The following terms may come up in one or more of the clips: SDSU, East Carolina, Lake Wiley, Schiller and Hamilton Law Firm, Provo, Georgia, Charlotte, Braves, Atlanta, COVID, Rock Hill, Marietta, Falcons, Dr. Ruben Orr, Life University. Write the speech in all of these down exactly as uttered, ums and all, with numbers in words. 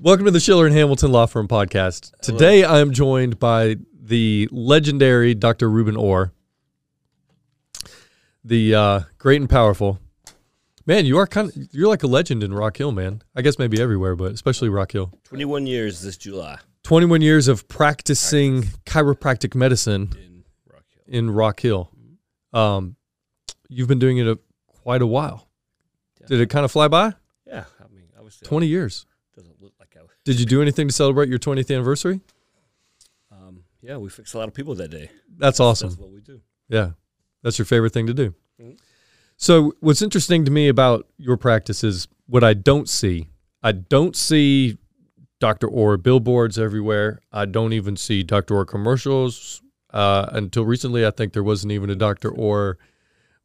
Welcome to the Schiller and Hamilton Law Firm podcast. Today I am joined by the legendary Doctor Ruben Orr, the uh, great and powerful. Man, you are kind of, you're like a legend in Rock Hill, man. I guess maybe everywhere, but especially Rock Hill. twenty-one years this July. twenty-one years of practicing chiropractic medicine in Rock Hill. In Rock Hill. Um, you've been doing it a, quite a while. Yeah. Did it kind of fly by? Yeah, I mean, obviously twenty years. Doesn't look like I was. Did you do anything to celebrate your twentieth anniversary? Um, yeah, we fixed a lot of people that day. That's awesome. That's what we do. Yeah, that's your favorite thing to do. Mm-hmm. So what's interesting to me about your practice is what I don't see. I don't see Doctor Orr billboards everywhere. I don't even see Doctor Orr commercials. Uh, until recently, I think there wasn't even a Doctor Orr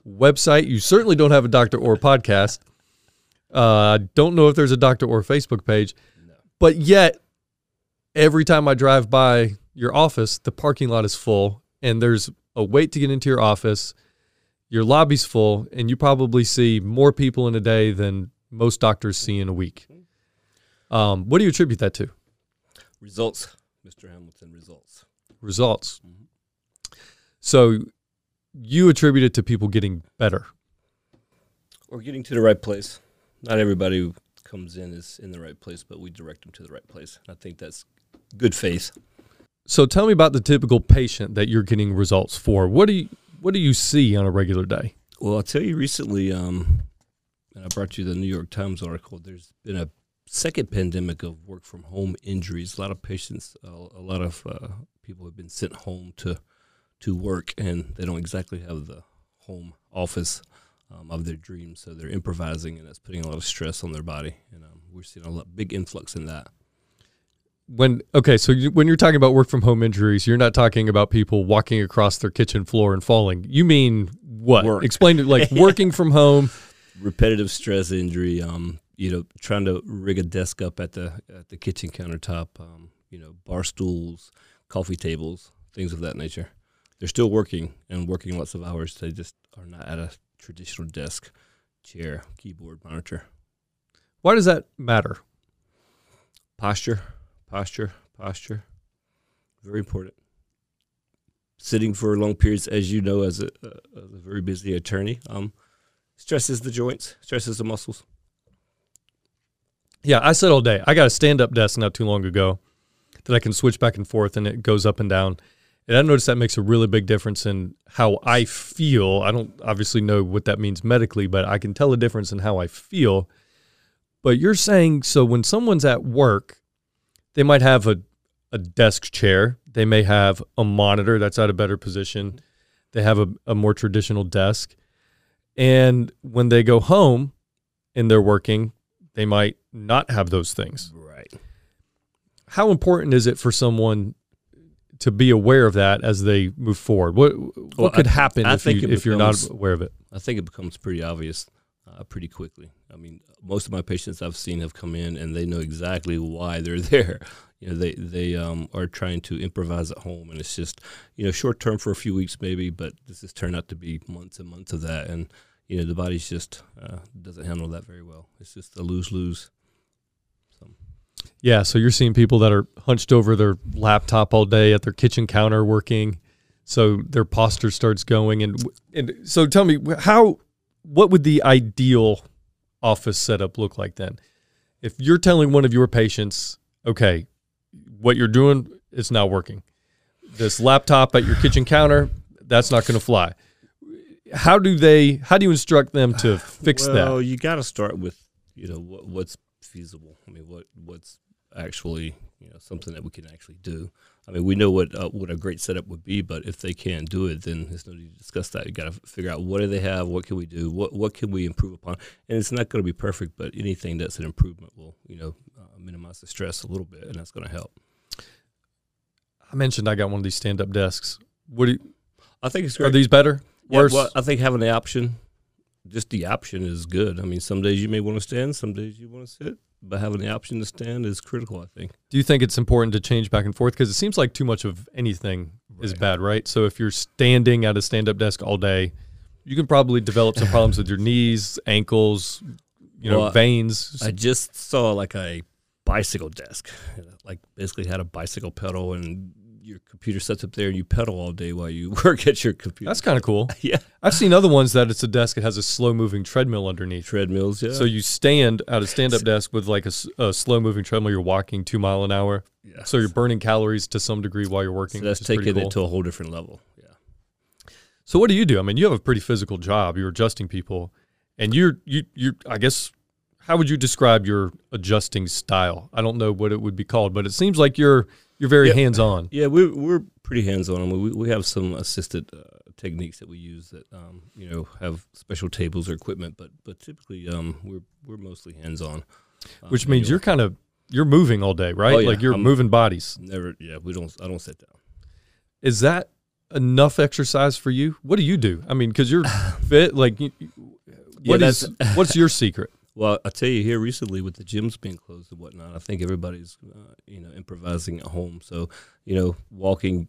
website. You certainly don't have a Doctor Orr podcast. I uh, don't know if there's a Doctor Orr Facebook page, no. But yet every time I drive by your office, the parking lot is full and there's a wait to get into your office. Your lobby's full and you probably see more people in a day than most doctors see in a week. Um, what do you attribute that to? Results, Mister Hamilton, results. Results. Mm-hmm. So you attribute it to people getting better. Or getting to the right place. Not everybody who comes in is in the right place, but we direct them to the right place. I think that's good faith. So tell me about the typical patient that you're getting results for. What do you, what do you see on a regular day? Well, I'll tell you recently, um, and I brought you the New York Times article, there's been a second pandemic of work from home injuries. A lot of patients, uh, a lot of uh, people have been sent home to, to work, and they don't exactly have the home office Um, of their dreams, so they're improvising, and that's putting a lot of stress on their body, and um, we're seeing a lot, big influx in that. When okay, so you, when you're talking about work from home injuries, you're not talking about people walking across their kitchen floor and falling. You mean what? Work. Explain it, like working from home, repetitive stress injury. Um, you know, trying to rig a desk up at the at the kitchen countertop. Um, you know, bar stools, coffee tables, things of that nature. They're still working and working lots of hours. They just are not at a traditional desk, chair, keyboard, monitor. Why does that matter? Posture, posture, posture. Very important. Sitting for long periods, as you know, as a, a, a very busy attorney, um, stresses the joints, stresses the muscles. Yeah, I sit all day. I got a stand-up desk not too long ago that I can switch back and forth, and it goes up and down. And I noticed that makes a really big difference in how I feel. I don't obviously know what that means medically, but I can tell a difference in how I feel. But you're saying, so when someone's at work, they might have a, a desk chair. They may have a monitor that's at a better position. They have a, a more traditional desk. And when they go home and they're working, they might not have those things. Right. How important is it for someone to be aware of that as they move forward? What what well, could happen I, I if, you, becomes, if you're not aware of it? I think it becomes pretty obvious uh, pretty quickly. I mean, most of my patients I've seen have come in and they know exactly why they're there. You know, they, they um, are trying to improvise at home, and it's just, you know, short term for a few weeks maybe, but this has turned out to be months and months of that. And, you know, the body's just uh, doesn't handle that very well. It's just a lose-lose. Yeah, so you're seeing people that are hunched over their laptop all day at their kitchen counter working, so their posture starts going. And and so tell me, how, what would the ideal office setup look like then? If you're telling one of your patients, okay, what you're doing, it's not working. This laptop at your kitchen counter, that's not going to fly. How do they, how do you instruct them to fix well, that? Well, you got to start with, you know, what, what's feasible. I mean, what what's actually, you know, something that we can actually do. I mean, we know what uh, what a great setup would be, but if they can't do it, then there's no need to discuss that. You got to figure out what do they have, what can we do, what what can we improve upon, and it's not going to be perfect, but anything that's an improvement will, you know, uh, minimize the stress a little bit, and that's going to help. I mentioned I got one of these stand up desks. What do you, I think it's great. Are these better? Yeah, worse? Well, I think having the option. Just the option is good. I mean, some days you may want to stand, some days you want to sit. but having the option to stand is critical, I think. Do you think it's important to change back and forth? Because it seems like too much of anything right. is bad, right? So if you're standing at a stand-up desk all day, you can probably develop some problems with your knees, ankles, you well, know, veins. I just saw like a bicycle desk, like basically had a bicycle pedal and your computer sets up there and you pedal all day while you work at your computer. That's kind of cool. Yeah. I've seen other ones that it's a desk that has a slow-moving treadmill underneath. Treadmills, yeah. So you stand at a stand-up desk with like a, a slow-moving treadmill. You're walking two mile an hour. Yeah. So you're burning calories to some degree while you're working. So that's taking cool. it to a whole different level. Yeah. So what do you do? I mean, you have a pretty physical job. You're adjusting people. And you're, you, you, I guess, how would you describe your adjusting style? I don't know what it would be called, but it seems like you're – You're very yeah. hands-on. Yeah, we're, we're pretty hands-on. I mean, we, we have some assisted uh, techniques that we use that, um, you know, have special tables or equipment, but but typically um, we're we're mostly hands-on. Um, Which means you're kind of, you're moving all day, right? Oh, yeah. Like you're I'm moving bodies. Never, yeah, we don't, I don't sit down. Is that enough exercise for you? What do you do? I mean, because you're fit, like, you, what yeah, is, what's your secret? Well, I tell you, here recently with the gyms being closed and whatnot, I think everybody's, uh, you know, improvising at home. So, you know, walking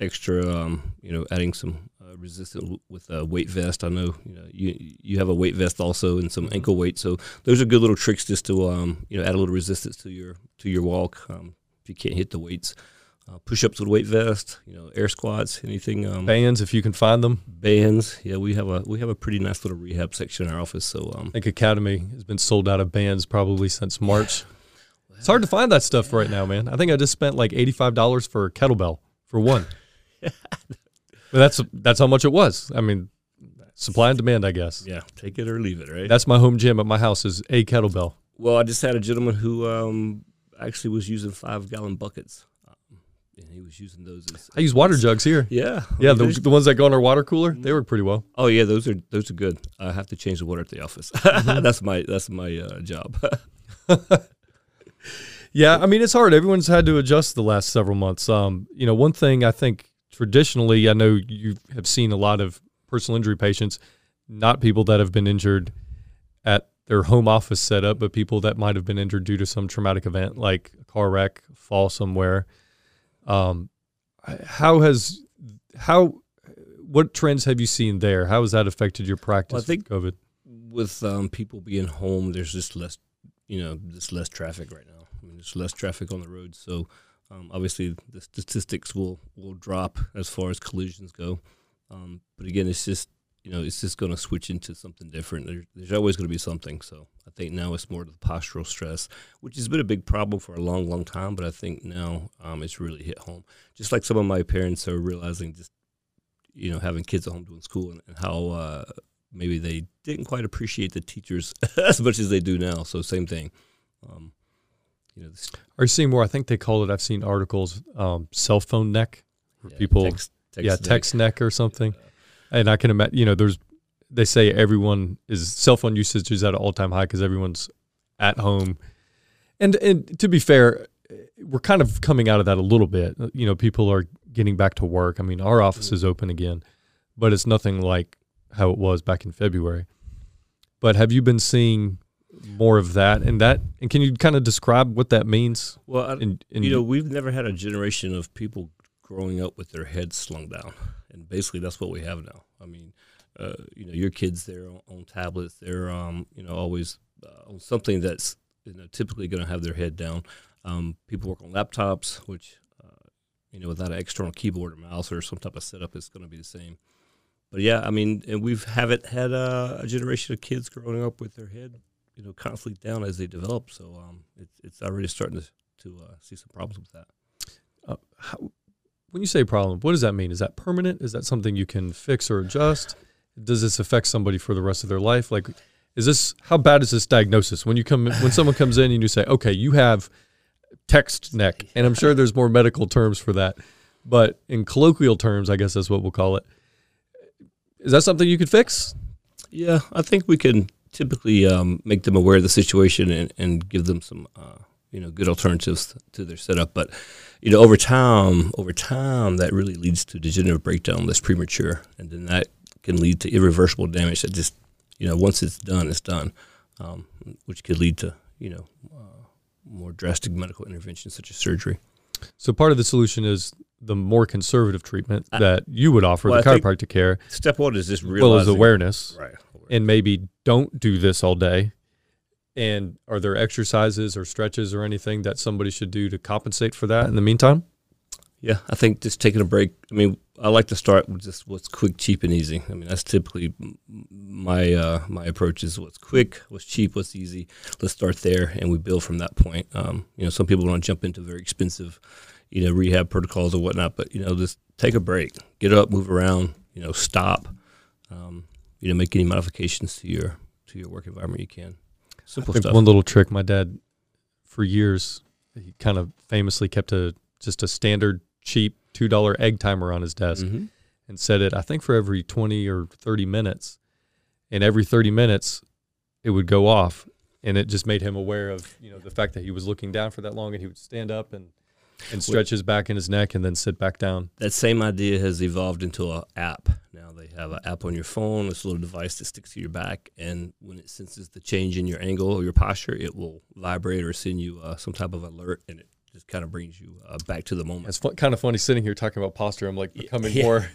extra, um, you know, adding some uh, resistance with a weight vest. I know, you know, you you have a weight vest also and some ankle weight. So those are good little tricks just to, um, you know, add a little resistance to your to your walk um, if you can't hit the weights. Uh, push-ups with weight vest, you know, air squats, anything. Um, bands, if you can find them. Bands, yeah, we have a we have a pretty nice little rehab section in our office. So um, I think Academy has been sold out of bands probably since March. Well, it's hard to find that stuff yeah. right now, man. I think I just spent like eighty-five dollars for a kettlebell for one. But that's that's how much it was. I mean, supply and demand, I guess. Yeah, take it or leave it, right? That's my home gym at my house is a kettlebell. Well, I just had a gentleman who um, actually was using five-gallon buckets. And he was using those. As, I use water jugs here. Yeah, yeah. I mean, the, the ones that go on our water cooler, they work pretty well. Oh yeah, those are those are good. I have to change the water at the office. Mm-hmm. that's my that's my uh, job. Yeah, I mean it's hard. Everyone's had to adjust the last several months. Um, you know, one thing I think traditionally, I know you have seen a lot of personal injury patients, not people that have been injured at their home office setup, but people that might have been injured due to some traumatic event like a car wreck, fall somewhere. Um, how has, how, what trends have you seen there? How has that affected your practice? Well, I think with COVID? With, um, people being home, there's just less, you know, just less traffic right now. I mean, there's less traffic on the road. So, um, obviously the statistics will, will drop as far as collisions go. Um, but again, it's just, you know, it's just going to switch into something different. There, there's always going to be something. So I think now it's more to the postural stress, which has been a big problem for a long, long time. But I think now um, it's really hit home. Just like some of my parents are realizing just, you know, having kids at home doing school and, and how uh, maybe they didn't quite appreciate the teachers as much as they do now. So same thing. Um, you know, are you seeing more? I think they call it, I've seen articles, um, cell phone neck. Where yeah, people, text, text yeah, neck. text neck or something. Yeah. And I can imagine, you know, there's, they say everyone is, cell phone usage is at an all-time high because everyone's at home. And and to be fair, we're kind of coming out of that a little bit. You know, people are getting back to work. I mean, our office is open again, but it's nothing like how it was back in February. But have you been seeing more of that and that? And can you kind of describe what that means? Well, I, in, in, you know, we've never had a generation of people growing up with their heads slung down. And basically, that's what we have now. I mean, uh, you know, your kids, they're on, on tablets. They're, um, you know, always uh, on something that's, you know, typically going to have their head down. Um, people work on laptops, which, uh, you know, without an external keyboard or mouse or some type of setup, it's going to be the same. But, yeah, I mean, and we haven't had uh, a generation of kids growing up with their head, you know, constantly down as they develop. So um, it, it's already starting to, to uh, see some problems with that. Uh, how When you say problem, what does that mean? Is that permanent? Is that something you can fix or adjust? Does this affect somebody for the rest of their life? Like, is this, how bad is this diagnosis? When you come, when someone comes in and you say, okay, you have text neck, and I'm sure there's more medical terms for that, but in colloquial terms, I guess that's what we'll call it. Is that something you could fix? Yeah, I think we can typically um, make them aware of the situation and, and give them some, uh, you know, good alternatives to their setup. But, you know, over time, over time, that really leads to degenerative breakdown that's premature. And then that can lead to irreversible damage that just, you know, once it's done, it's done, um, which could lead to, you know, uh, more drastic medical interventions such as surgery. So part of the solution is the more conservative treatment I, that you would offer, well, the I chiropractic care. Step one is just realizing. Well, as awareness. Right. And maybe don't do this all day. And are there exercises or stretches or anything that somebody should do to compensate for that in the meantime? Yeah, I think just taking a break. I mean, I like to start with just what's quick, cheap, and easy. I mean, that's typically my uh, my approach is what's quick, what's cheap, what's easy. Let's start there, and we build from that point. Um, you know, some people don't jump into very expensive, you know, rehab protocols or whatnot, but, you know, just take a break. Get up, move around, you know, stop. Um, you know, make any modifications to your to your work environment you can. Simple stuff. One little trick my dad, for years, he kind of famously kept a just a standard cheap two dollar egg timer on his desk, mm-hmm. and set it, I think, for every twenty or thirty minutes. And every thirty minutes, it would go off. And it just made him aware of, you know, the fact that he was looking down for that long, and he would stand up and, and stretch his back and his neck and then sit back down. That same idea has evolved into an app. Now they have an app on your phone. It's a little device that sticks to your back. And when it senses the change in your angle or your posture, it will vibrate or send you uh, some type of alert, and it just kind of brings you uh, back to the moment. It's fun, kind of funny sitting here talking about posture. I'm like becoming yeah. more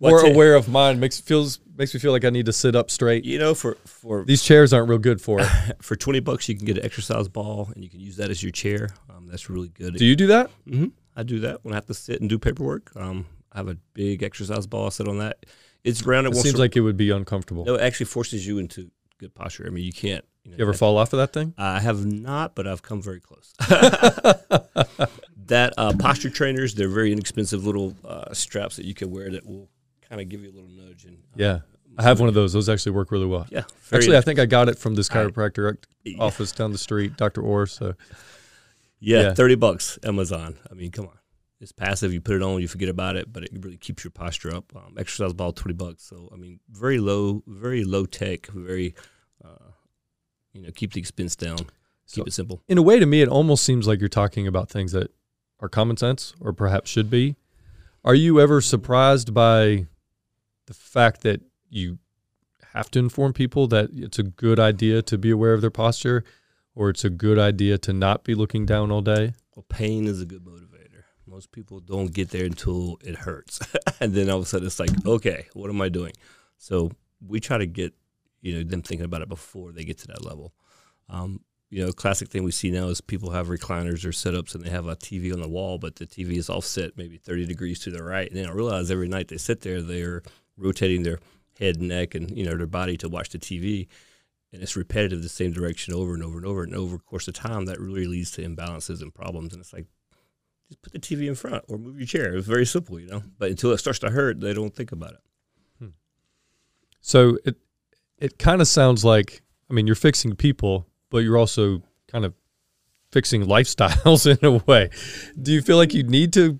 more it? aware of mine. Makes feels makes me feel like I need to sit up straight. You know, for, for these chairs aren't real good for it. For twenty bucks, you can get an exercise ball, and you can use that as your chair. Um, that's really good. Do you do that? Mm-hmm. I do that when I have to sit and do paperwork. Um, I have a big exercise ball. I sit on that. It's round. It, it seems like it would be uncomfortable. No, it actually forces you into good posture. I mean, you can't. You, know, you ever I, fall off of that thing? I have not, but I've come very close. That uh, posture trainers, they're very inexpensive little uh, straps that you can wear that will kind of give you a little nudge. And, uh, yeah, I have one of those. Those actually work really well. Yeah, actually, I think I got it from this chiropractor I, office yeah. down the street, Doctor Orr. So, yeah, yeah, thirty bucks Amazon. I mean, come on, it's passive. You put it on, you forget about it, but it really keeps your posture up. Um, exercise ball, twenty bucks. So, I mean, very low, very low tech, very. Uh, You know, keep the expense down, keep it simple. In a way, to me, it almost seems like you're talking about things that are common sense or perhaps should be. Are you ever surprised by the fact that you have to inform people that it's a good idea to be aware of their posture, or it's a good idea to not be looking down all day? Well, pain is a good motivator. Most people don't get there until it hurts. And then all of a sudden it's like, okay, what am I doing? So we try to get you know, them thinking about it before they get to that level. Um, you know, classic thing we see now is people have recliners or setups, and they have a T V on the wall, but the T V is offset maybe thirty degrees to the right. And they don't realize every night they sit there, they're rotating their head, neck, and, you know, their body to watch the T V. And it's repetitive, the same direction over and over and over. And over the course of time, that really leads to imbalances and problems. And it's like, just put the T V in front or move your chair. It's very simple, you know. But until it starts to hurt, they don't think about it. Hmm. So it, It kind of sounds like, I mean, you're fixing people, but you're also kind of fixing lifestyles in a way. Do you feel like you need to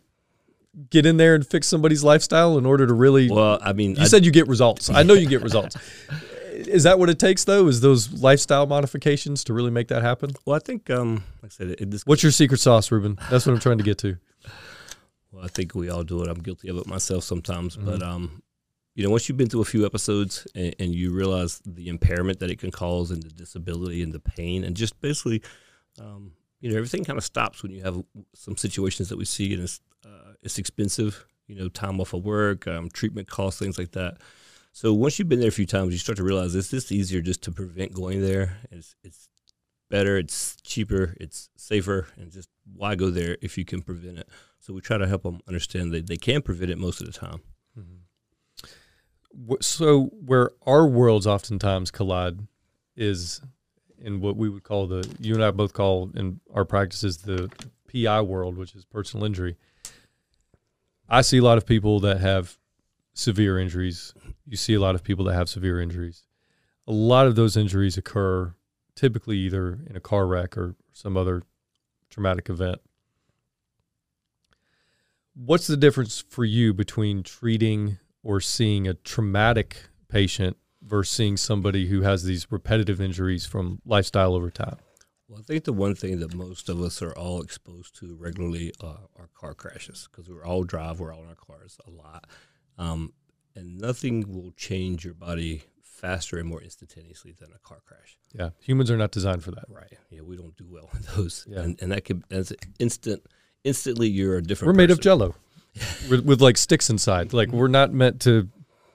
get in there and fix somebody's lifestyle in order to really? Well, I mean, you I, said you get results. I know you get results. Is that what it takes, though? Is those lifestyle modifications to really make that happen? Well, I think, um, like I said, it, this what's your secret sauce, Ruben? That's what I'm trying to get to. Well, I think we all do it. I'm guilty of it myself sometimes, mm-hmm. but um. You know, once you've been through a few episodes and, and you realize the impairment that it can cause and the disability and the pain and just basically, um, you know, everything kind of stops when you have some situations that we see, and it's, uh, it's expensive, you know, time off of work, um, treatment costs, things like that. So once you've been there a few times, you start to realize it's just easier just to prevent going there. It's, it's better, it's cheaper, it's safer, and just why go there if you can prevent it? So we try to help them understand that they can prevent it most of the time. Mm-hmm. So where our worlds oftentimes collide is in what we would call the, you and I both call in our practices, the P I world, which is personal injury. I see a lot of people that have severe injuries. You see a lot of people that have severe injuries. A lot of those injuries occur typically either in a car wreck or some other traumatic event. What's the difference for you between treating or seeing a traumatic patient versus seeing somebody who has these repetitive injuries from lifestyle over time? Well, I think the one thing that most of us are all exposed to regularly uh, are car crashes, because we all drive, we're all in our cars a lot. Um, and nothing will change your body faster and more instantaneously than a car crash. Yeah, humans are not designed for that. Right. Yeah, we don't do well in those. Yeah. And, and that could, as instant, instantly you're a different We're person. Made of jello with, with like sticks inside. Like we're not meant to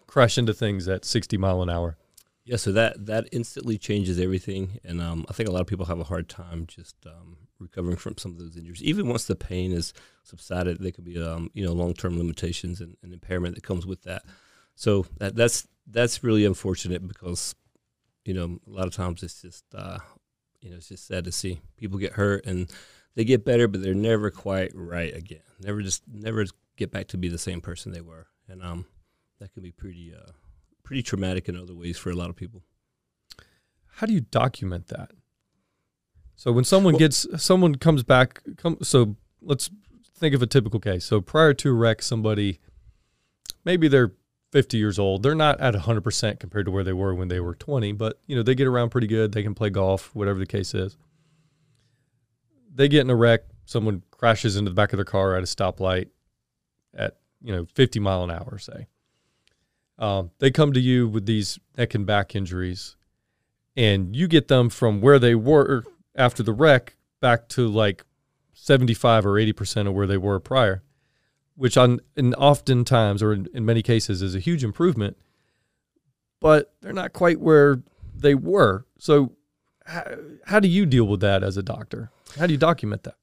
crash into things at sixty mile an hour. Yeah, so that, that instantly changes everything. And um, I think a lot of people have a hard time just um, recovering from some of those injuries. Even once the pain is subsided, there could be um, you know, long-term limitations and, and impairment that comes with that. So that, that's that's really unfortunate because, you know, a lot of times it's just, uh, you know, it's just sad to see people get hurt and they get better, but they're never quite right again. Never just never get back to be the same person they were. And um, that can be pretty uh, pretty traumatic in other ways for a lot of people. How do you document that? So when someone well, gets, someone comes back, come, so let's think of a typical case. So prior to a wreck, somebody, maybe they're fifty years old. They're not at one hundred percent compared to where they were when they were twenty, but you know, they get around pretty good. They can play golf, whatever the case is. They get in a wreck. Someone crashes into the back of their car at a stoplight at, you know, fifty mile an hour, say. Um, they come to you with these neck and back injuries, and you get them from where they were after the wreck back to like seventy-five or eighty percent of where they were prior, which on and oftentimes or in, in many cases is a huge improvement, but they're not quite where they were. So how, how do you deal with that as a doctor? How do you document that?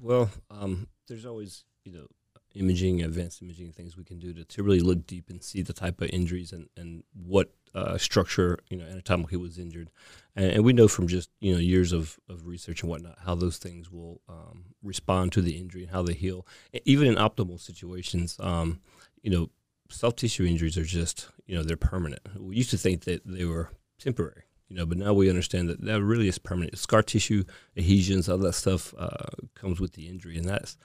Well, um, there's always, you know, imaging, advanced imaging things we can do to, to really look deep and see the type of injuries and, and what uh, structure, you know, anatomically was injured. And, and we know from just, you know, years of, of research and whatnot, how those things will um, respond to the injury and how they heal. And even in optimal situations, um, you know, soft tissue injuries are just, you know, they're permanent. We used to think that they were temporary, you know, but now we understand that that really is permanent. Scar tissue, adhesions, all that stuff uh, comes with the injury, and that's,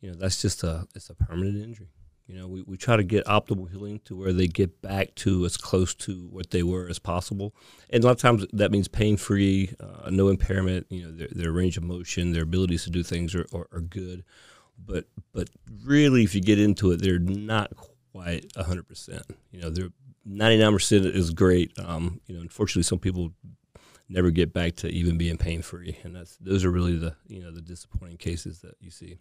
you know, that's just a, it's a permanent injury. You know, we, we try to get optimal healing to where they get back to as close to what they were as possible. And a lot of times that means pain-free, uh, no impairment, you know, their, their range of motion, their abilities to do things are, are, are good. But but really, if you get into it, they're not quite one hundred percent. You know, they're ninety-nine percent is great. Um, you know, unfortunately, some people never get back to even being pain-free. And that's those are really the, you know, the disappointing cases that you see.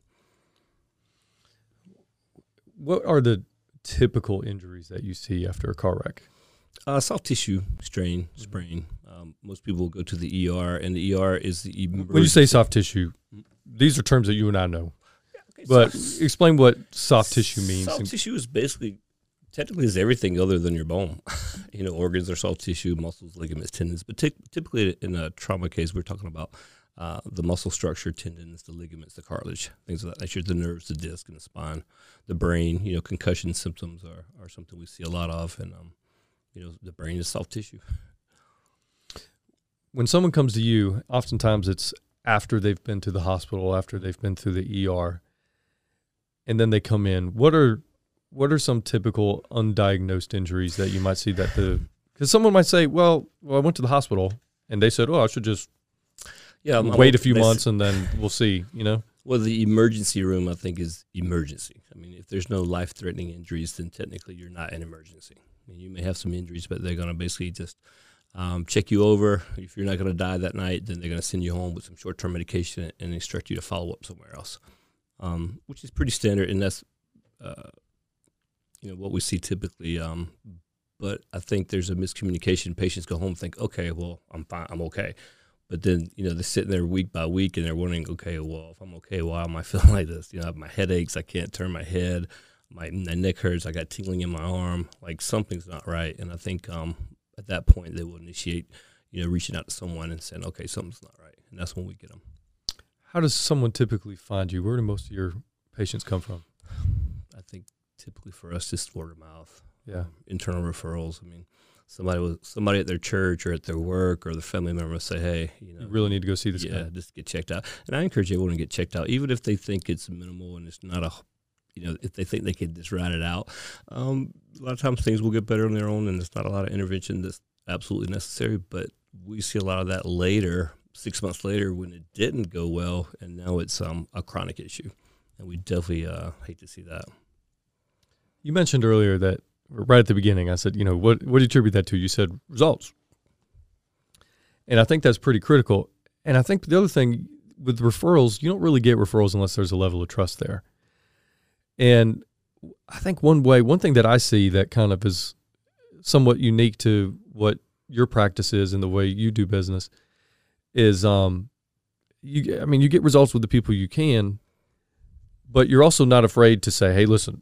What are the typical injuries that you see after a car wreck? Uh, soft tissue strain, sprain. Um, most people go to the E R, and the E R is the emergency. When you say soft tissue, these are terms that you and I know. Yeah, okay, but so, explain what soft tissue means. Soft and, tissue is basically, technically, is everything other than your bone. You know, organs are soft tissue, muscles, ligaments, tendons. But t typically in a trauma case, we're talking about Uh, the muscle structure, tendons, the ligaments, the cartilage, things of that nature, the nerves, the disc, and the spine, the brain. You know, concussion symptoms are, are something we see a lot of, and, um, you know, the brain is soft tissue. When someone comes to you, oftentimes it's after they've been to the hospital, after they've been through the E R, and then they come in. What are, what are some typical undiagnosed injuries that you might see that the – because someone might say, well, well, I went to the hospital, and they said, oh, I should just – Yeah, I'm, wait I'm, a few months and then we'll see, you know? Well, the emergency room, I think, is emergency. I mean, if there's no life-threatening injuries, then technically you're not in emergency. I mean, you may have some injuries, but they're going to basically just um, check you over. If you're not going to die that night, then they're going to send you home with some short-term medication and instruct you to follow up somewhere else, um, which is pretty standard, and that's, uh, you know, what we see typically. Um, but I think there's a miscommunication. Patients go home and think, okay, well, I'm fine, I'm okay. But then, you know, they're sitting there week by week and they're wondering, okay, well, if I'm okay, why am I feeling like this? You know, I have my headaches, I can't turn my head, my, my neck hurts, I got tingling in my arm, like something's not right. And I think um, at that point they will initiate, you know, reaching out to someone and saying, okay, something's not right. And that's when we get them. How does someone typically find you? Where do most of your patients come from? I think typically for us, just word of mouth. Yeah. Um, internal referrals, I mean. Somebody was, somebody at their church or at their work or their family member will say, hey, you know, you really need to go see this yeah, guy. Just get checked out. And I encourage everyone to get checked out, even if they think it's minimal and it's not a, you know, if they think they can just ride it out. Um, a lot of times things will get better on their own and there's not a lot of intervention that's absolutely necessary. But we see a lot of that later, six months later when it didn't go well and now it's um, a chronic issue. And we definitely uh, hate to see that. You mentioned earlier that right at the beginning, I said, you know, what, what do you attribute that to? You said results. And I think that's pretty critical. And I think the other thing with referrals, you don't really get referrals unless there's a level of trust there. And I think one way, one thing that I see that kind of is somewhat unique to what your practice is and the way you do business is, um, you, I mean, you get results with the people you can, but you're also not afraid to say, hey, listen,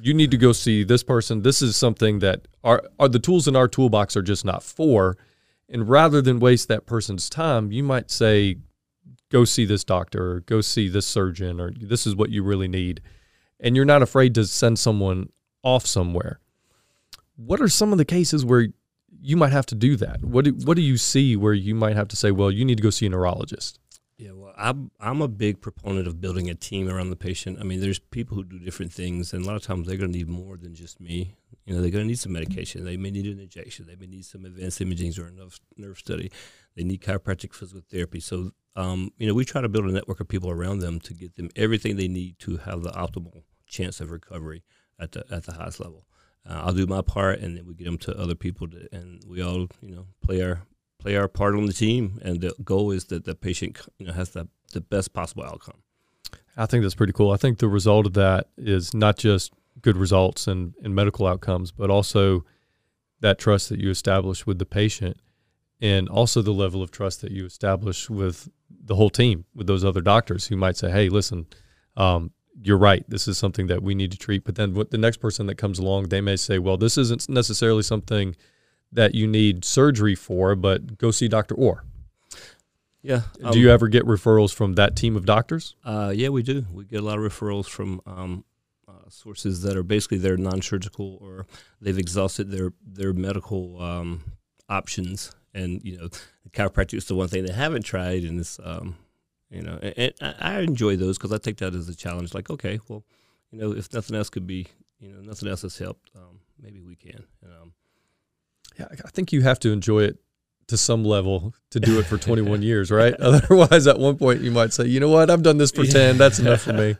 you need to go see this person. This is something that are, are the tools in our toolbox are just not for. And rather than waste that person's time, you might say, go see this doctor, or go see this surgeon, or this is what you really need. And you're not afraid to send someone off somewhere. What are some of the cases where you might have to do that? What do, what do you see where you might have to say, well, you need to go see a neurologist? Yeah, well, I'm, I'm a big proponent of building a team around the patient. I mean, there's people who do different things, and a lot of times they're going to need more than just me. You know, they're going to need some medication. They may need an injection. They may need some advanced imaging or a nerve study. They need chiropractic physical therapy. So, um, you know, we try to build a network of people around them to get them everything they need to have the optimal chance of recovery at the at the highest level. Uh, I'll do my part, and then we get them to other people, to, and we all, you know, play our play our part on the team. And the goal is that the patient, you know, has the, the best possible outcome. I think that's pretty cool. I think the result of that is not just good results and, and medical outcomes, but also that trust that you establish with the patient, and also the level of trust that you establish with the whole team, with those other doctors who might say, hey, listen, um, you're right, this is something that we need to treat. But then what the next person that comes along, they may say, well, this isn't necessarily something that you need surgery for, but go see Doctor Orr. Yeah. Um, do you ever get referrals from that team of doctors? Uh, yeah, we do. We get a lot of referrals from um, uh, sources that are basically they're non-surgical, or they've exhausted their, their medical um, options. And, you know, chiropractic is the one thing they haven't tried, and it's, um, you know, and, and I enjoy those because I take that as a challenge. Like, okay, well, you know, if nothing else could be, you know, nothing else has helped, um, maybe we can. And, um, yeah, I think you have to enjoy it to some level to do it for twenty-one years, right? Otherwise, at one point, you might say, you know what, I've done this for ten. That's enough for me.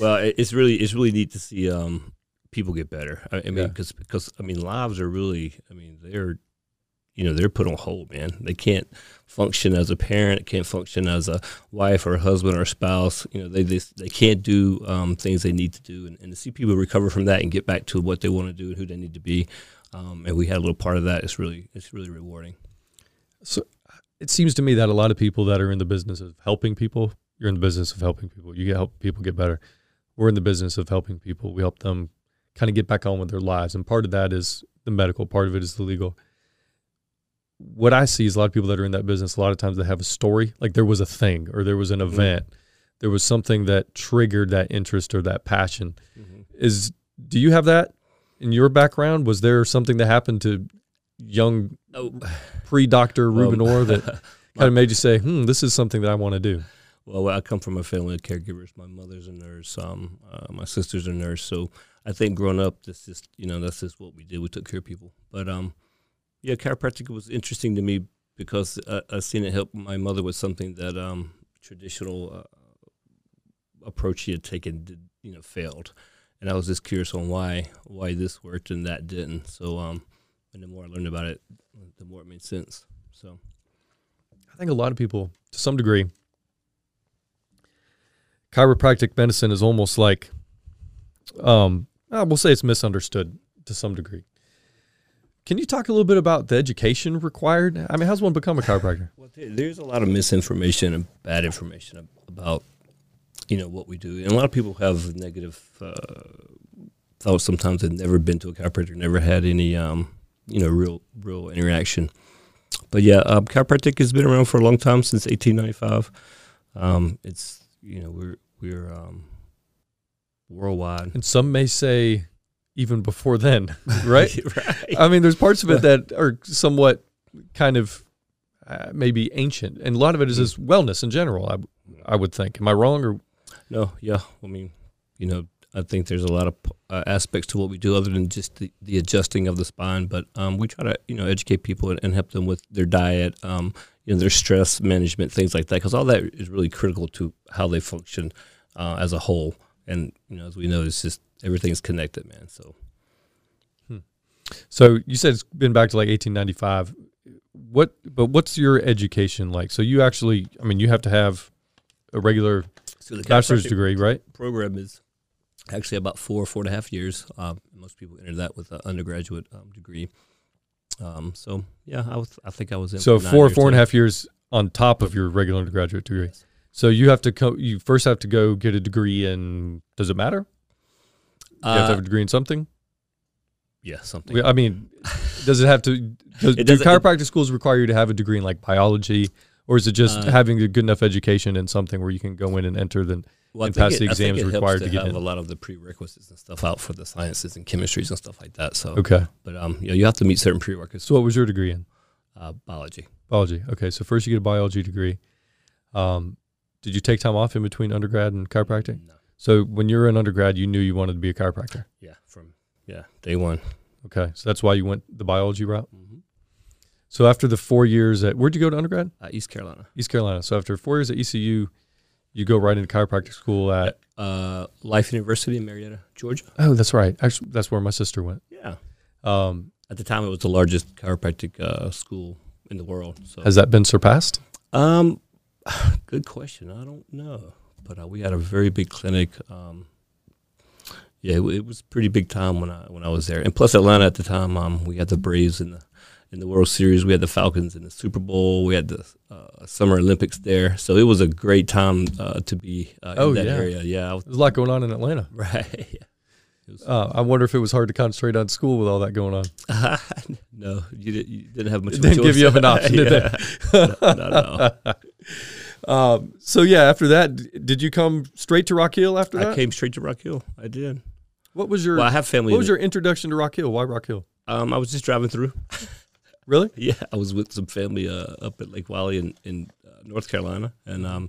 Well, it's really it's really neat to see um, people get better. I, I mean, because yeah. because I mean, lives are really, I mean, they're. You know, they're put on hold, man. They can't function as a parent, can't function as a wife or a husband or a spouse. You know, they they, they can't do um, things they need to do. And, and to see people recover from that and get back to what they want to do and who they need to be, um, and we had a little part of that, it's really, it's really rewarding. So it seems to me that a lot of people that are in the business of helping people, you're in the business of helping people. You help people get better. We're in the business of helping people. We help them kind of get back on with their lives. And part of that is the medical, part of it is the legal. What I see is a lot of people that are in that business, a lot of times they have a story, like there was a thing, or there was an event, mm-hmm. there was something that triggered that interest or that passion. Mm-hmm. Is, do you have that in your background? Was there something that happened to young oh. pre-Doctor Ruben Orr um, that kind of made you say, hmm, this is something that I want to do? Well, I come from a family of caregivers. My mother's a nurse. Um, uh, my sister's a nurse. So I think growing up, this is, you know, that's just what we did. We took care of people. But, um, yeah, chiropractic was interesting to me because uh, I seen it help my mother with something that um, traditional uh, approach she had taken, did, you know, failed, and I was just curious on why why this worked and that didn't. So, um, and the more I learned about it, the more it made sense. So, I think a lot of people, to some degree, chiropractic medicine is almost like, um, we'll say it's misunderstood to some degree. Can you talk a little bit about the education required? I mean, how's one become a chiropractor? Well, there's a lot of misinformation and bad information about, you know, what we do. And a lot of people have negative uh, thoughts sometimes. They've never been to a chiropractor, never had any, um, you know, real real interaction. But, yeah, um, chiropractic has been around for a long time, since eighteen ninety-five. Um, it's, you know, we're, we're um, worldwide. And some may say... even before then, right? Right. I mean, there's parts of it that are somewhat kind of uh, maybe ancient, and a lot of it is just wellness in general, I, I would think. Am I wrong? Or No, yeah. I mean, you know, I think there's a lot of uh, aspects to what we do other than just the, the adjusting of the spine, but um, we try to, you know, educate people and, and help them with their diet, um, you know, their stress management, things like that, because all that is really critical to how they function uh, as a whole. And, you know, as we know, it's just everything's connected, man. So, hmm. So you said it's been back to like eighteen ninety-five. What, but what's your education like? So you actually, I mean, you have to have a regular so bachelor's degree, right? Program is actually about four, four and a half years. Um, most people enter that with an undergraduate um, degree. Um, so yeah, I was, I think I was in. So four, four and a half years on top of your regular undergraduate degree. Yes. So you have to co- you first have to go get a degree in, does it matter? You have to have a degree in something? Yeah, something. I mean, does it have to, does, it do chiropractic it, schools require you to have a degree in like biology, or is it just uh, having a good enough education in something where you can go in and enter the, well, and pass it, the exams I think it required helps to, to get have in? A lot of the prerequisites and stuff out for the sciences and chemistries and stuff like that. So okay. But um, you know, you have to meet certain prerequisites. So what was your degree in? Uh, biology. Biology. Okay, so first you get a biology degree. Um, did you take time off in between undergrad and chiropractic? No. So when you were an undergrad, you knew you wanted to be a chiropractor? Yeah, from yeah day one. Okay, so that's why you went the biology route? Mm-hmm. So after the four years at, where'd you go to undergrad? Uh, East Carolina. East Carolina. So after four years at E C U, you go right into chiropractic school at? Uh, Life University in Marietta, Georgia. Oh, that's right. Actually, that's where my sister went. Yeah. Um, at the time, it was the largest chiropractic uh, school in the world. So. Has that been surpassed? Um, good question. I don't know. But uh, we had a very big clinic. Um, yeah, it, it was pretty big time when I when I was there. And plus Atlanta at the time, um, we had the Braves in the in the World Series. We had the Falcons in the Super Bowl. We had the uh, Summer Olympics there. So it was a great time uh, to be uh, oh, in that yeah. area. Yeah, I was, there's a lot going on in Atlanta. Right. Yeah. Was, uh, I wonder if it was hard to concentrate on school with all that going on. Uh, no, you, did, you didn't have much. It didn't give you up an option, did yeah. they? no, not at all. Um, so yeah, after that, did you come straight to Rock Hill? After that, I came straight to Rock Hill. I did. What was your? Well, I have family. What was your introduction to Rock Hill? Why Rock Hill? Um, I was just driving through. Really? Yeah, I was with some family uh, up at Lake Wiley in, in uh, North Carolina, and um,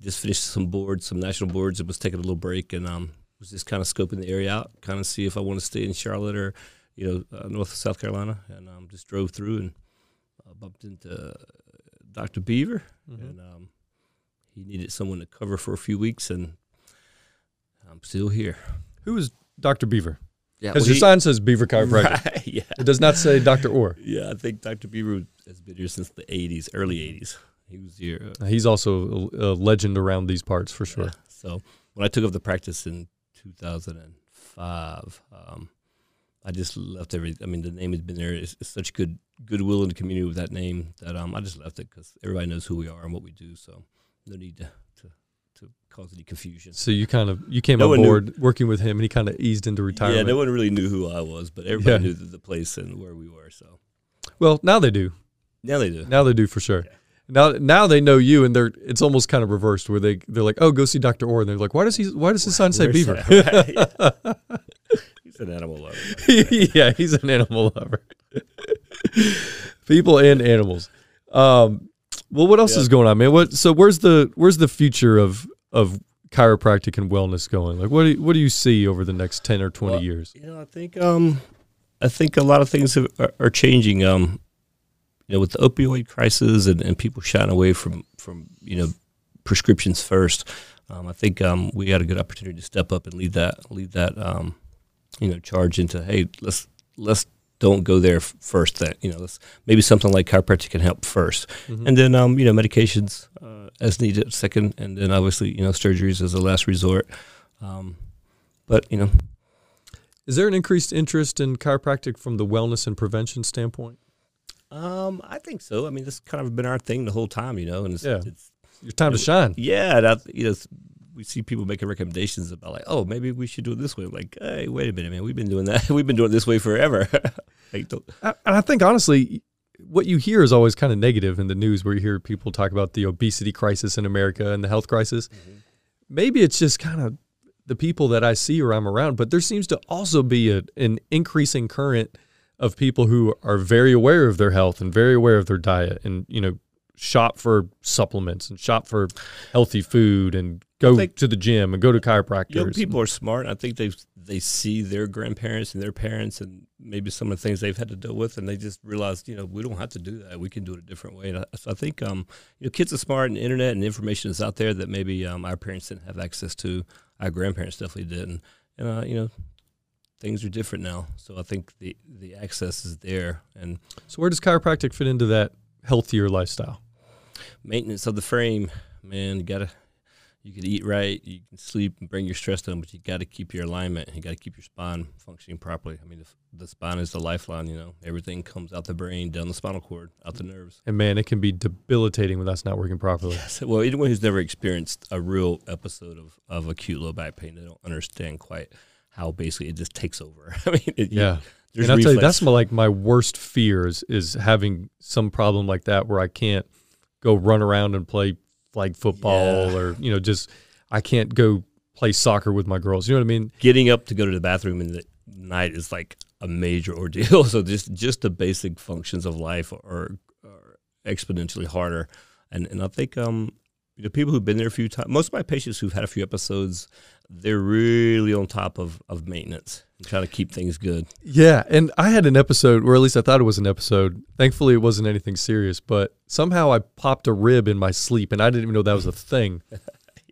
just finished some boards, some national boards. It was taking a little break, and um. was just kind of scoping the area out, kind of see if I want to stay in Charlotte or, you know, uh, North South Carolina, and um, just drove through and uh, bumped into Doctor Beaver, mm-hmm. and um, he needed someone to cover for a few weeks, and I'm still here. Who is Doctor Beaver? Yeah, because well, your he, sign says Beaver Chiropractor. Right, yeah. It does not say Doctor Orr. Yeah, I think Doctor Beaver has been here since the eighties, early eighties. He was here. Uh, He's also a, a legend around these parts for sure. Yeah, so when I took up the practice in two thousand five. Um, I just left every. I mean, the name has been there. It's, it's such good goodwill in the community with that name that um, I just left it because everybody knows who we are and what we do. So no need to to, to cause any confusion. So you kind of you came no on board knew. working with him, and he kind of eased into retirement. Yeah, no one really knew who I was, but everybody yeah. knew the, the place and where we were. So, well, now they do. Now they do. Now they do for sure. Yeah. Now, now they know you, and they're. It's almost kind of reversed, where they they're like, "Oh, go see Doctor Orr," and they're like, "Why does he? Why does his son say Where's Beaver?" That, right? He's an animal lover. Yeah, he's an animal lover. People and animals. Um, well, what else yeah. is going on, man? What? So, where's the where's the future of of chiropractic and wellness going? Like, what do you, what do you see over the next ten or twenty well, years? You know, I think um, I think a lot of things have, are, are changing. Um. You know, with the opioid crisis and, and people shying away from, from, you know, prescriptions first, um, I think um, we had a good opportunity to step up and lead that, lead that, um, you know, charge into, hey, let's, let's don't go there first. That, you know, let's, maybe something like chiropractic can help first. Mm-hmm. And then, um, you know, medications uh, as needed second. And then obviously, you know, surgeries as a last resort. Um, but, you know. Is there an increased interest in chiropractic from the wellness and prevention standpoint? Um, I think so. I mean, that's kind of been our thing the whole time, you know. And it's, yeah. it's your time you know, to shine. Yeah, and I, you know, we see people making recommendations about like, oh, maybe we should do it this way. I'm like, hey, wait a minute, man, we've been doing that. We've been doing it this way forever. like, don't. I, and I think honestly, what you hear is always kind of negative in the news, where you hear people talk about the obesity crisis in America and the health crisis. Mm-hmm. Maybe it's just kind of the people that I see or I'm around, but there seems to also be a, an increasing current of people who are very aware of their health and very aware of their diet and, you know, shop for supplements and shop for healthy food and go think, to the gym and go to chiropractors. You know, people are smart. I think they they see their grandparents and their parents and maybe some of the things they've had to deal with, and they just realize, you know, we don't have to do that. We can do it a different way. And I, so I think, um, you know, kids are smart, and the internet and information is out there that maybe um, our parents didn't have access to. Our grandparents definitely didn't. And, uh, you know, things are different now. So I think the, the access is there. And so where does chiropractic fit into that healthier lifestyle? Maintenance of the frame, man. You gotta, you can eat right, you can sleep and bring your stress down, but you got to keep your alignment. You got to keep your spine functioning properly. I mean, the, the spine is the lifeline, you know. Everything comes out the brain, down the spinal cord, out the nerves. And, man, it can be debilitating when that's not working properly. Yes. Well, anyone who's never experienced a real episode of, of acute low back pain, they don't understand quite how basically it just takes over. I mean, it, yeah. You, and I'll reflex. Tell you, that's my, like my worst fear is, is having some problem like that where I can't go run around and play flag football, yeah. or, you know, just I can't go play soccer with my girls. You know what I mean? Getting up to go to the bathroom in the night is like a major ordeal. So just just the basic functions of life are, are exponentially harder. And and I think um the people who've been there a few times, most of my patients who've had a few episodes, they're really on top of of maintenance and trying to keep things good. Yeah, and I had an episode, or at least I thought it was an episode. Thankfully, it wasn't anything serious, but somehow I popped a rib in my sleep, and I didn't even know that was a thing.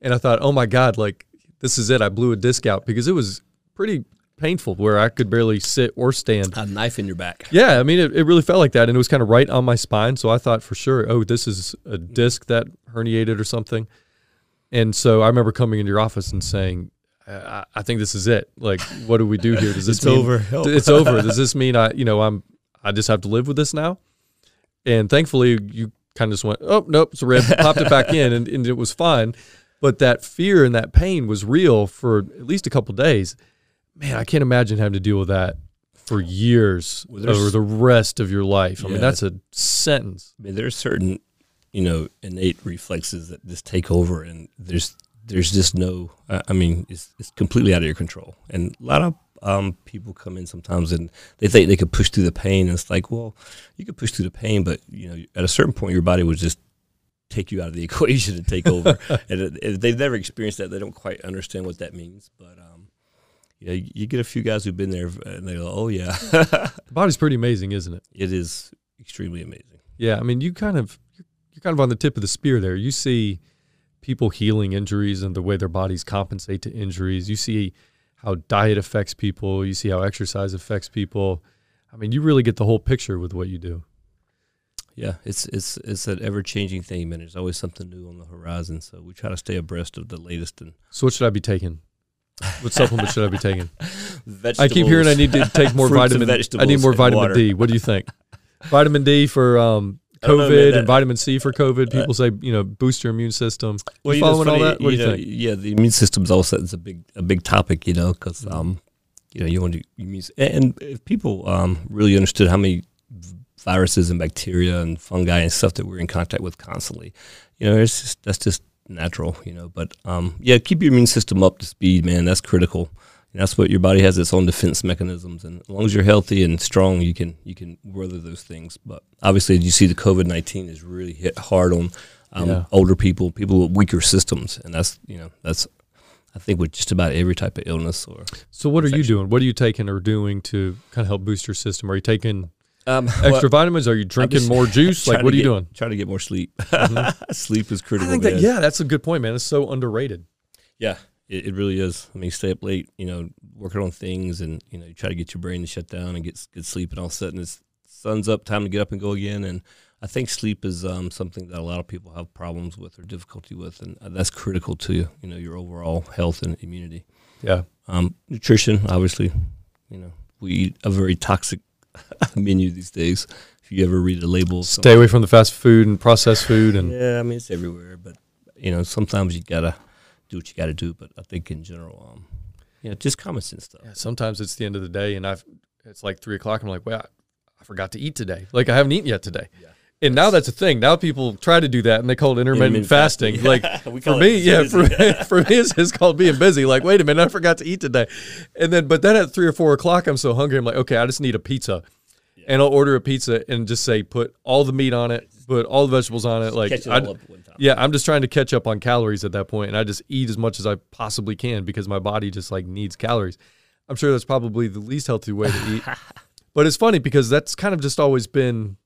And I thought, oh my God, like, this is it. I blew a disc out because it was pretty painful where I could barely sit or stand. A knife in your back. Yeah, I mean, it, it really felt like that, and it was kind of right on my spine, so I thought for sure, oh, this is a disc that herniated or something. And so I remember coming into your office and saying, I, I think this is it. Like, what do we do here? Does this it's mean, over. Help. It's over. Does this mean I, you know, I'm, I just have to live with this now? And thankfully you kind of just went, oh, nope, it's a rib, popped it back in, and, and it was fine. But that fear and that pain was real for at least a couple of days. Man, I can't imagine having to deal with that for years well, over the rest of your life. Yeah, I mean, that's a sentence. I mean, there's certain, you know, innate reflexes that just take over, and there's there's just no, uh, I mean, it's, it's completely out of your control. And a lot of um, people come in sometimes and they think they could push through the pain, and it's like, well, you could push through the pain, but, you know, at a certain point, your body would just take you out of the equation and take over. And if they've never experienced that, they don't quite understand what that means. But, um, you know, you get a few guys who've been there, and they go, oh, yeah. The body's pretty amazing, isn't it? It is extremely amazing. Yeah, I mean, you kind of... You're kind of on the tip of the spear there. You see people healing injuries and the way their bodies compensate to injuries. You see how diet affects people. You see how exercise affects people. I mean, you really get the whole picture with what you do. Yeah, it's it's it's an ever-changing thing, man. There's always something new on the horizon, so we try to stay abreast of the latest. And so what should I be taking? What supplement should I be taking? Vegetables. I keep hearing I need to take more vitamin. I need more vitamin water. D. What do you think? Vitamin D for... um. COVID know, man, that, and vitamin C for COVID. People uh, say, you know, boost your immune system. Well, you following funny, all that? What you do you know, think? Yeah, the immune system's also is a big a big topic, you know, because, um, you know, you want to immune and if people um, really understood how many viruses and bacteria and fungi and stuff that we're in contact with constantly, you know, it's just, that's just natural, you know. But, um, yeah, keep your immune system up to speed, man. That's critical. And that's what your body has its own defense mechanisms, and as long as you're healthy and strong, you can you can weather those things. But obviously, you see, the COVID nineteen has really hit hard on um, yeah. older people, people with weaker systems, and that's you know that's I think with just about every type of illness or. So what infection. Are you doing? What are you taking or doing to kind of help boost your system? Are you taking um, extra well, vitamins? Are you drinking more juice? Like what are get, you doing? Trying to get more sleep. Mm-hmm. Sleep is critical. I think that, yeah, that's a good point, man. It's so underrated. Yeah. It really is. I mean, stay up late, you know, working on things, and, you know, you try to get your brain to shut down and get good sleep, and all of a sudden it's sun's up, time to get up and go again. And I think sleep is um, something that a lot of people have problems with or difficulty with, and that's critical to, you know, your overall health and immunity. Yeah. Um, nutrition, obviously, you know, we eat a very toxic menu these days. If you ever read the labels. Stay away from the fast food and processed food. And yeah, I mean, it's everywhere, but, you know, sometimes you got to do what you got to do, but I think in general, um, you know, just common sense stuff. Yeah, sometimes it's the end of the day, and I've it's like three o'clock. I'm like, well, I, I forgot to eat today. Like I haven't eaten yet today. Yeah. And that's, now that's a thing. Now people try to do that, and they call it intermittent, intermittent fasting. Yeah. Like we call for it me, yeah, for, for me, it's, it's called being busy. Like, wait a minute, I forgot to eat today, and then but then at three or four o'clock, I'm so hungry. I'm like, okay, I just need a pizza, yeah. and I'll order a pizza and just say put all the meat on it, put all the vegetables on it, like. Yeah, I'm just trying to catch up on calories at that point, and I just eat as much as I possibly can because my body just, like, needs calories. I'm sure that's probably the least healthy way to eat. But it's funny because that's kind of just always been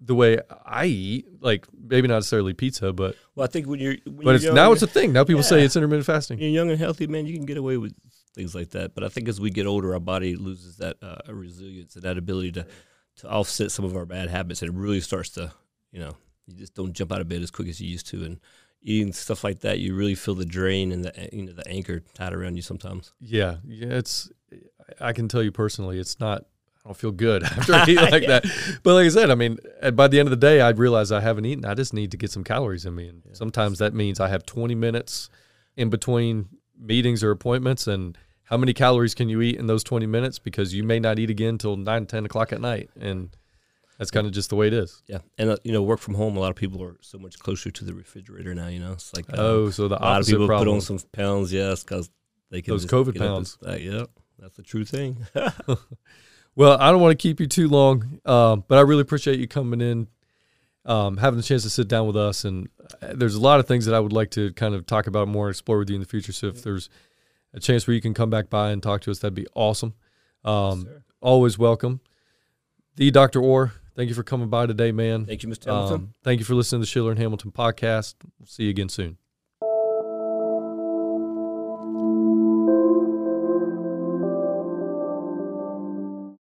the way I eat, like, maybe not necessarily pizza, but... Well, I think when you're... When but you're it's, young, now it's a thing. Now people yeah. say it's intermittent fasting. When you're young and healthy, man, you can get away with things like that. But I think as we get older, our body loses that uh, resilience and that ability to, to offset some of our bad habits. And it really starts to, you know, you just don't jump out of bed as quick as you used to. And eating stuff like that, you really feel the drain and the, you know, the anchor tied around you sometimes. Yeah. Yeah. It's, I can tell you personally, it's not, I don't feel good after I eat like yeah. that. But like I said, I mean, by the end of the day, I realize I haven't eaten. I just need to get some calories in me. And yeah. sometimes that means I have twenty minutes in between meetings or appointments. And how many calories can you eat in those twenty minutes? Because you may not eat again until nine, ten o'clock at night. And that's kind of just the way it is. Yeah. And, uh, you know, work from home, a lot of people are so much closer to the refrigerator now, you know. It's like, uh, oh, so the opposite problem. A lot of people problem. put on some pounds, yes, because they can. Those COVID pounds. And, uh, yeah. That's the true thing. Well, I don't want to keep you too long, um, but I really appreciate you coming in, um, having the chance to sit down with us. And there's a lot of things that I would like to kind of talk about more and explore with you in the future. So if there's a chance where you can come back by and talk to us, that'd be awesome. Um, yes, always welcome. The Doctor Orr, thank you for coming by today, man. Thank you, Mister Hamilton. Um, thank you for listening to the Schiller and Hamilton podcast. We'll see you again soon.